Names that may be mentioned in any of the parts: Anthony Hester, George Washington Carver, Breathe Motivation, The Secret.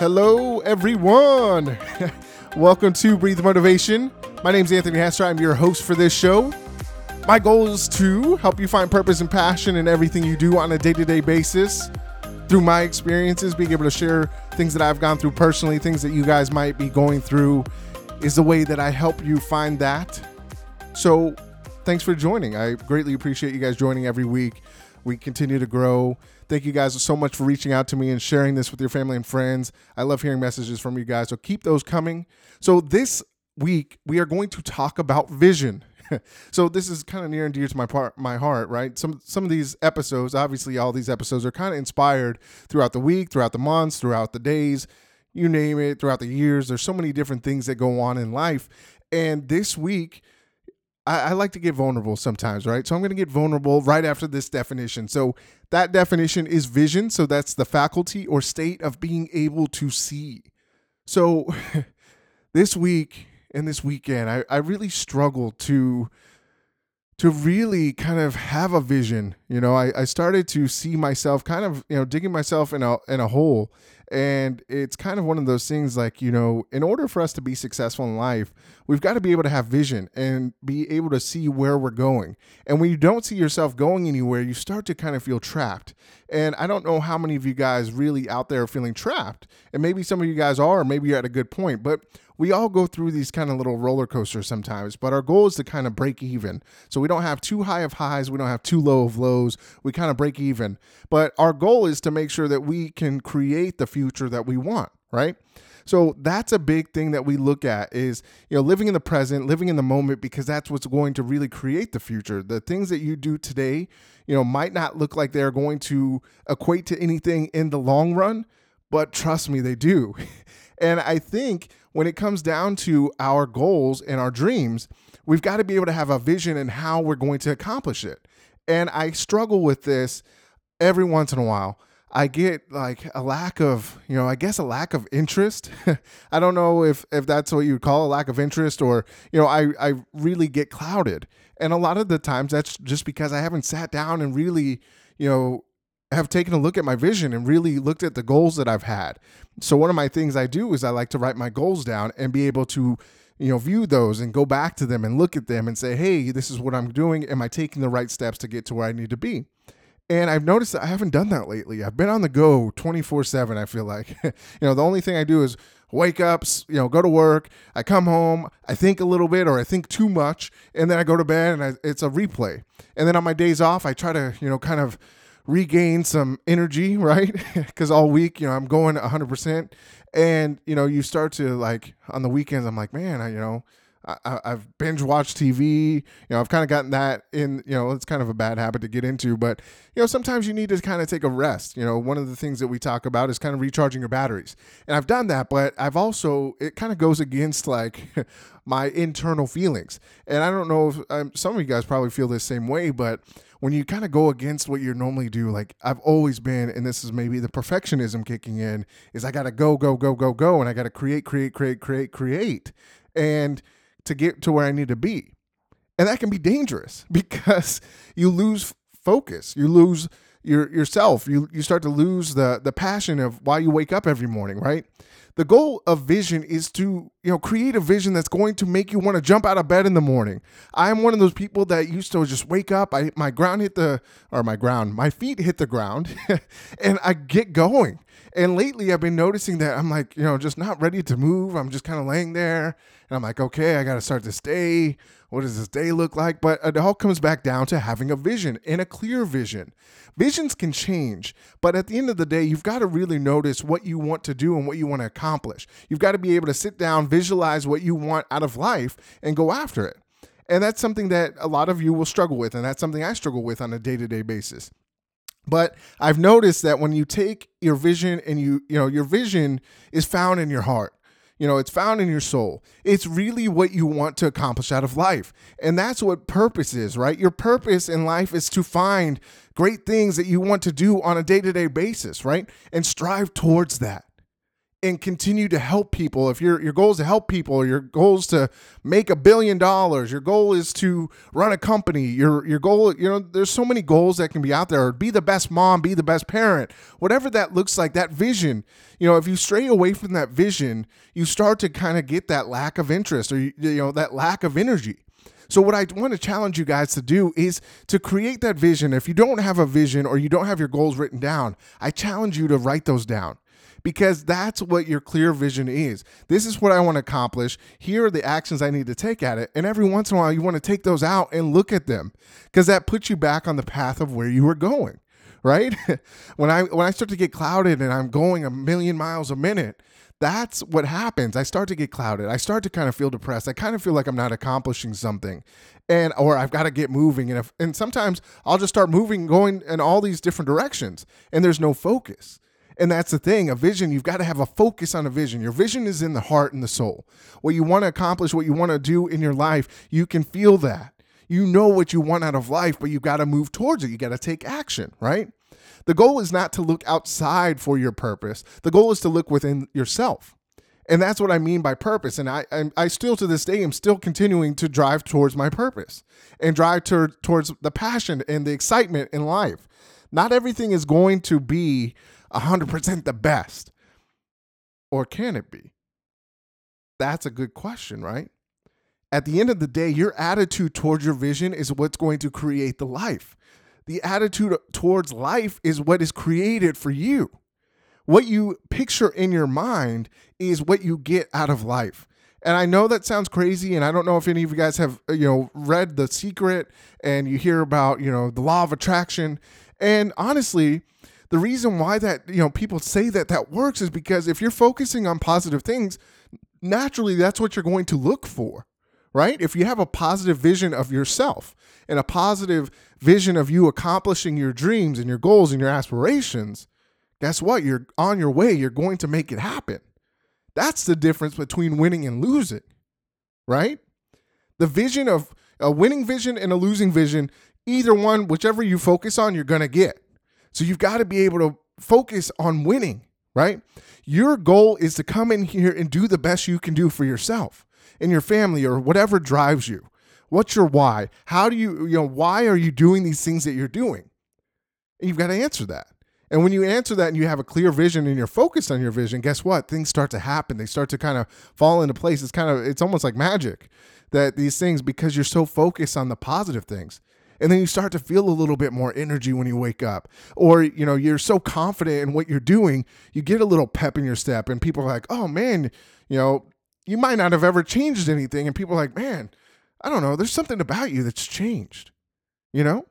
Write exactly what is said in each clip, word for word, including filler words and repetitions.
Hello, everyone. Welcome to Breathe Motivation. My name is Anthony Hester. I'm your host for this show. My goal is to help you find purpose and passion in everything you do on a day-to-day basis. Through my experiences, being able to share things that I've gone through personally, things that you guys might be going through, is the way that I help you find that. So thanks for joining. I greatly appreciate you guys joining every week. We continue to grow. Thank you guys so much for reaching out to me and sharing this with your family and friends. I love hearing messages from you guys, so keep those coming. So this week, we are going to talk about vision. So this is kind of near and dear to my part, my heart, right? Some some of these episodes, obviously all these episodes are kind of inspired throughout the week, throughout the months, throughout the days, you name it, throughout the years. There's so many different things that go on in life. And this week, I, I like to get vulnerable sometimes, right? So I'm going to get vulnerable right after this definition. So that definition is vision. So that's the faculty or state of being able to see. So this week and this weekend, I, I really struggled to, to really kind of have a vision. You know, I, I started to see myself kind of, you know, digging myself in a, in a hole. And it's kind of one of those things like, you know, in order for us to be successful in life, we've got to be able to have vision and be able to see where we're going. And when you don't see yourself going anywhere, you start to kind of feel trapped. And I don't know how many of you guys really out there are feeling trapped. And maybe some of you guys are, or maybe you're at a good point, but we all go through these kind of little roller coasters sometimes, but our goal is to kind of break even. So we don't have too high of highs. We don't have too low of lows. We kind of break even, but our goal is to make sure that we can create the future future that we want, right? So that's a big thing that we look at is, you know, living in the present, living in the moment, because that's what's going to really create the future. The things that you do today, you know, might not look like they're going to equate to anything in the long run, but trust me, they do. And I think when it comes down to our goals and our dreams, we've got to be able to have a vision and how we're going to accomplish it. And I struggle with this every once in a while. I get like a lack of, you know, I guess a lack of interest. I don't know if, if that's what you would call a lack of interest or, you know, I, I really get clouded. And a lot of the times that's just because I haven't sat down and really, you know, have taken a look at my vision and really looked at the goals that I've had. So one of my things I do is I like to write my goals down and be able to, you know, view those and go back to them and look at them and say, hey, this is what I'm doing. Am I taking the right steps to get to where I need to be? And I've noticed that I haven't done that lately. I've been on the go twenty-four seven, I feel like. You know, the only thing I do is wake up, you know, go to work, I come home, I think a little bit or I think too much, and then I go to bed and I, it's a replay. And then on my days off, I try to, you know, kind of regain some energy, right? Because all week, you know, I'm going one hundred percent. And, you know, you start to like, on the weekends, I'm like, man, I, you know, I, I've binge watched T V, you know, I've kind of gotten that in, you know, it's kind of a bad habit to get into, but, you know, sometimes you need to kind of take a rest. You know, one of the things that we talk about is kind of recharging your batteries. And I've done that, but I've also, it kind of goes against like my internal feelings. And I don't know if um, some of you guys probably feel the same way, but when you kind of go against what you normally do, like I've always been, and this is maybe the perfectionism kicking in, is I got to go, go, go, go, go. And I got to create, create, create, create, create. And to get to where I need to be. And that can be dangerous because you lose focus. You lose your yourself. You you start to lose the the passion of why you wake up every morning, right? The goal of vision is to, you know, create a vision that's going to make you want to jump out of bed in the morning. I'm one of those people that used to just wake up, I my ground hit the or my ground, my feet hit the ground and I get going. And lately I've been noticing that I'm like, you know, just not ready to move. I'm just kind of laying there and I'm like, okay, I got to start this day. What does this day look like? But it all comes back down to having a vision and a clear vision. Visions can change, but at the end of the day, you've got to really notice what you want to do and what you want to accomplish. You've got to be able to sit down, visualize what you want out of life and go after it. And that's something that a lot of you will struggle with. And that's something I struggle with on a day-to-day basis. But I've noticed that when you take your vision and you, you know, your vision is found in your heart. You know, it's found in your soul. It's really what you want to accomplish out of life. And that's what purpose is, right? Your purpose in life is to find great things that you want to do on a day-to-day basis, right? And strive towards that. and continue to help people. If your your goal is to help people, your goal is to make a billion dollars, your goal is to run a company, your your goal, you know, there's so many goals that can be out there. Be the best mom, be the best parent, whatever that looks like, that vision. You know, if you stray away from that vision, you start to kind of get that lack of interest or, you know, that lack of energy. So what I want to challenge you guys to do is to create that vision. If you don't have a vision or you don't have your goals written down, I challenge you to write those down, because that's what your clear vision is. This is what I want to accomplish. Here are the actions I need to take at it. And every once in a while, you want to take those out and look at them, because that puts you back on the path of where you were going, right? When I when I start to get clouded and I'm going a million miles a minute, that's what happens. I start to get clouded. I start to kind of feel depressed. I kind of feel like I'm not accomplishing something, and or I've got to get moving. And if, and sometimes I'll just start moving, going in all these different directions, and there's no focus. And that's the thing, a vision, you've got to have a focus on a vision. Your vision is in the heart and the soul. What you want to accomplish, what you want to do in your life, you can feel that. You know what you want out of life, but you've got to move towards it. You got to take action, right? The goal is not to look outside for your purpose. The goal is to look within yourself. And that's what I mean by purpose. And I I, I still, to this day, am still continuing to drive towards my purpose and drive to, towards the passion and the excitement in life. Not everything is going to be one hundred percent the best. Or can it be? That's a good question, right? At the end of the day, your attitude towards your vision is what's going to create the life. The attitude towards life is what is created for you. What you picture in your mind is what you get out of life. And I know that sounds crazy, and I don't know if any of you guys have, you know, read The Secret, and you hear about, you know, the law of attraction. And honestly, the reason why that, you know, people say that that works is because if you're focusing on positive things, naturally that's what you're going to look for, right? If you have a positive vision of yourself and a positive vision of you accomplishing your dreams and your goals and your aspirations, guess what? You're on your way. You're going to make it happen. That's the difference between winning and losing, right? The vision of a winning vision and a losing vision, either one, whichever you focus on, you're going to get. So you've got to be able to focus on winning, right? Your goal is to come in here and do the best you can do for yourself and your family or whatever drives you. What's your why? How do you, you know, why are you doing these things that you're doing? And you've got to answer that. And when you answer that and you have a clear vision and you're focused on your vision, guess what? Things start to happen. They start to kind of fall into place. It's kind of, it's almost like magic that these things, because you're so focused on the positive things. And then you start to feel a little bit more energy when you wake up, or, you know, you're so confident in what you're doing, you get a little pep in your step, and people are like, oh man, you know, you might not have ever changed anything. And people are like, man, I don't know. There's something about you that's changed, you know,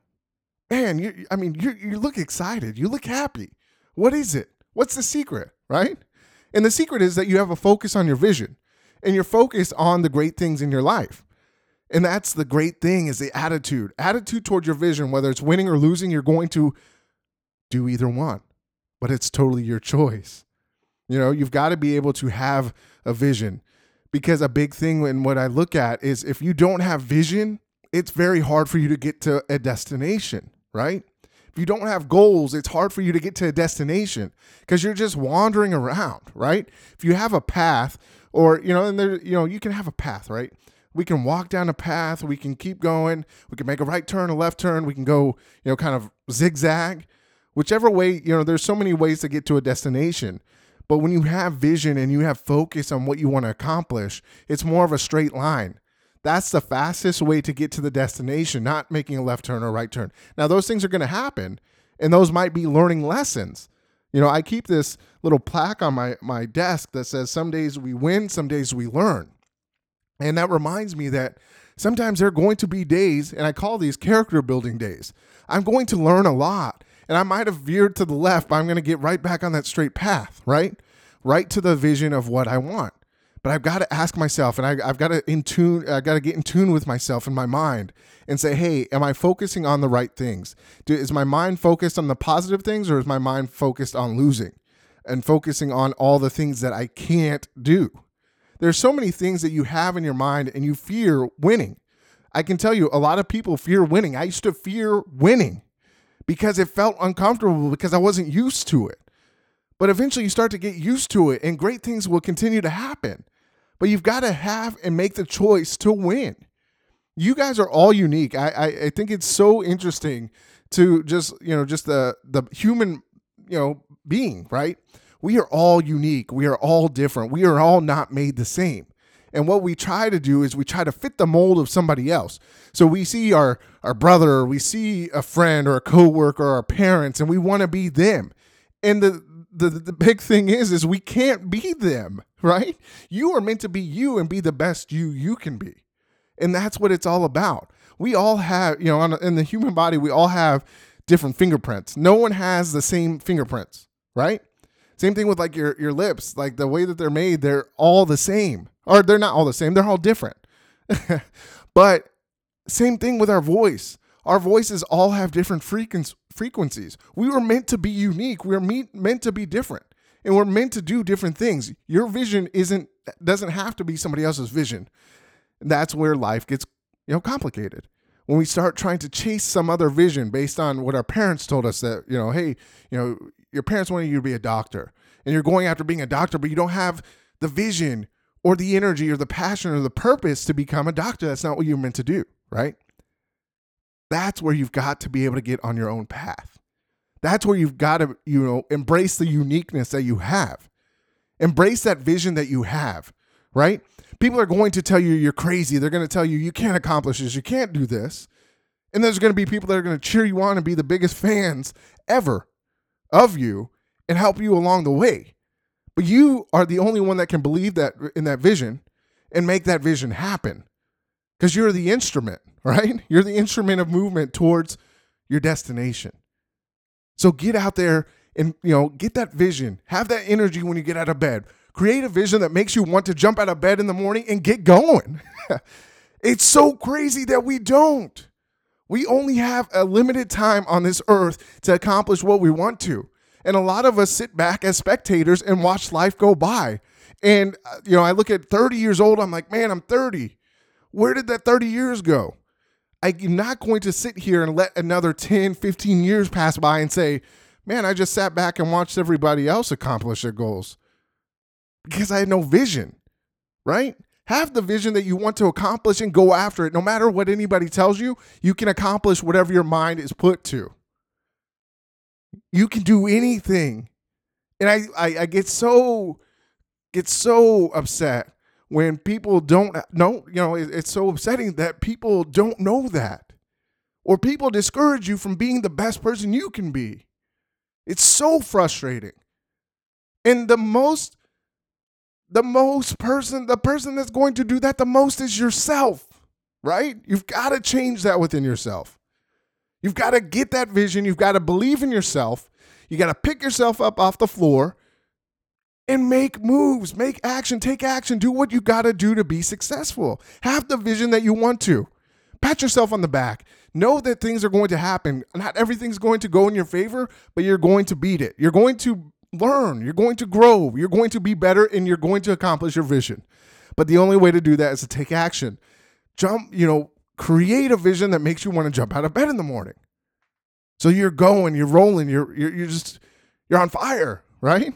man, you, I mean, you, you look excited. You look happy. What is it? What's the secret, right? And the secret is that you have a focus on your vision, and you're focused on the great things in your life. And that's the great thing, is the attitude. Attitude towards your vision, whether it's winning or losing, you're going to do either one, but it's totally your choice. You know, you've got to be able to have a vision, because a big thing in what I look at is if you don't have vision, it's very hard for you to get to a destination, right? If you don't have goals, it's hard for you to get to a destination because you're just wandering around, right? If you have a path, or, you know, and there, you know, you can have a path, right? We can walk down a path, we can keep going, we can make a right turn, a left turn, we can go, you know, kind of zigzag. Whichever way, you know, there's so many ways to get to a destination. But when you have vision and you have focus on what you want to accomplish, it's more of a straight line. That's the fastest way to get to the destination, not making a left turn or right turn. Now, those things are going to happen, and those might be learning lessons. You know, I keep this little plaque on my, my desk that says, some days we win, some days we learn. And that reminds me that sometimes there are going to be days, and I call these character building days. I'm going to learn a lot, and I might have veered to the left, but I'm going to get right back on that straight path, right? Right to the vision of what I want. But I've got to ask myself, and I, I've got to in tune, I've got to get in tune with myself and my mind and say, hey, am I focusing on the right things? Do, is my mind focused on the positive things, or is my mind focused on losing and focusing on all the things that I can't do? There's so many things that you have in your mind and you fear winning. I can tell you a lot of people fear winning. I used to fear winning because it felt uncomfortable, because I wasn't used to it. But eventually you start to get used to it and great things will continue to happen. But you've got to have and make the choice to win. You guys are all unique. I, I, I think it's so interesting to just, you know, just the, the human, you know, being, right? We are all unique. We are all different. We are all not made the same. And what we try to do is we try to fit the mold of somebody else. So we see our, our brother, or we see a friend or a coworker or our parents, and we want to be them. And the, the the big thing is, is we can't be them, right? You are meant to be you and be the best you you can be. And that's what it's all about. We all have, you know, on, in the human body, we all have different fingerprints. No one has the same fingerprints, right? Same thing with like your, your lips, like the way that they're made, they're all the same. Or they're not all the same. They're all different. But same thing with our voice. Our voices all have different frequencies. We were meant to be unique. We were meet, meant to be different. And we're meant to do different things. Your vision isn't doesn't have to be somebody else's vision. And that's where life gets, you know, complicated. When we start trying to chase some other vision based on what our parents told us that, you know, hey, you know, your parents wanted you to be a doctor. And you're going after being a doctor, but you don't have the vision or the energy or the passion or the purpose to become a doctor. That's not what you're meant to do, right? That's where you've got to be able to get on your own path. That's where you've got to, you know, embrace the uniqueness that you have. Embrace that vision that you have, right? People are going to tell you you're crazy. They're going to tell you you can't accomplish this. You can't do this. And there's going to be people that are going to cheer you on and be the biggest fans ever of you and help you along the way. But you are the only one that can believe that in that vision and make that vision happen. Because you're the instrument, right? You're the instrument of movement towards your destination. So get out there and, you know, get that vision. Have that energy when you get out of bed. Create a vision that makes you want to jump out of bed in the morning and get going. It's so crazy that we don't. We only have a limited time on this earth to accomplish what we want to. And a lot of us sit back as spectators and watch life go by. And, you know, I look at thirty years old, I'm like, man, I'm thirty. Where did that thirty years go? I'm not going to sit here and let another ten, fifteen years pass by and say, man, I just sat back and watched everybody else accomplish their goals because I had no vision, right? Have the vision that you want to accomplish and go after it. No matter what anybody tells you, you can accomplish whatever your mind is put to. You can do anything. And I, I, I get so get so upset when people don't know, you know, it, it's so upsetting that people don't know that. Or people discourage you from being the best person you can be. It's so frustrating. And the most, the most person, the person that's going to do that the most is yourself, right? You've got to change that within yourself. You've got to get that vision. You've got to believe in yourself. You got to pick yourself up off the floor and make moves, make action, take action, do what you got to do to be successful. Have the vision that you want to. Pat yourself on the back. Know that things are going to happen. Not everything's going to go in your favor, but you're going to beat it. You're going to learn. You're going to grow. You're going to be better, and you're going to accomplish your vision. But the only way to do that is to take action. Jump, you know, create a vision that makes you want to jump out of bed in the morning. So you're going, you're rolling, you're, you're you're just, you're on fire, right?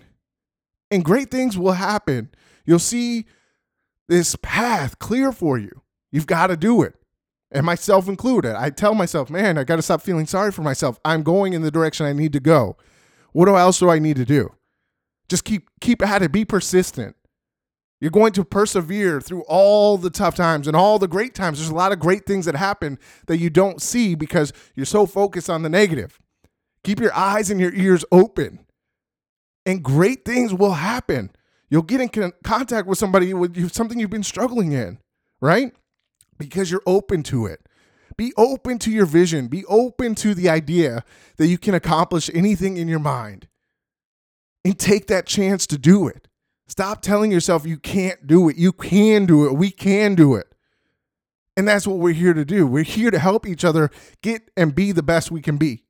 And great things will happen. You'll see this path clear for you. You've got to do it. And myself included. I tell myself, man, I got to stop feeling sorry for myself. I'm going in the direction I need to go. What else do I need to do? Just keep, keep at it. Be persistent. You're going to persevere through all the tough times and all the great times. There's a lot of great things that happen that you don't see because you're so focused on the negative. Keep your eyes and your ears open, and great things will happen. You'll get in con- contact with somebody with something you've been struggling in, right? Because you're open to it. Be open to your vision. Be open to the idea that you can accomplish anything in your mind, and take that chance to do it. Stop telling yourself you can't do it. You can do it. We can do it. And that's what we're here to do. We're here to help each other get and be the best we can be.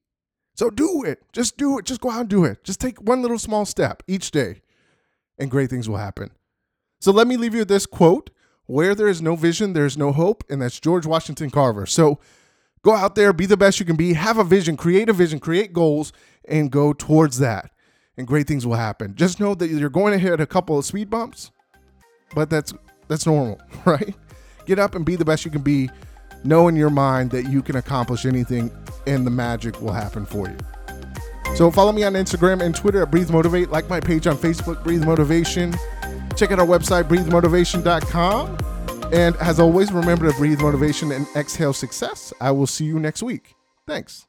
So do it. Just do it. Just go out and do it. Just take one little small step each day, and great things will happen. So let me leave you with this quote: where there is no vision, there is no hope. And that's George Washington Carver. So go out there, be the best you can be, have a vision, create a vision, create goals, and go towards that. and great things will happen. Just know that you're going to hit a couple of speed bumps, but that's that's normal, right? Get up and be the best you can be. Know in your mind that you can accomplish anything and the magic will happen for you. So follow me on Instagram and Twitter at Breathe Motivate. Like my page on Facebook, Breathe Motivation. Check out our website, breathe motivation dot com. And as always, remember to breathe motivation and exhale success. I will see you next week. Thanks.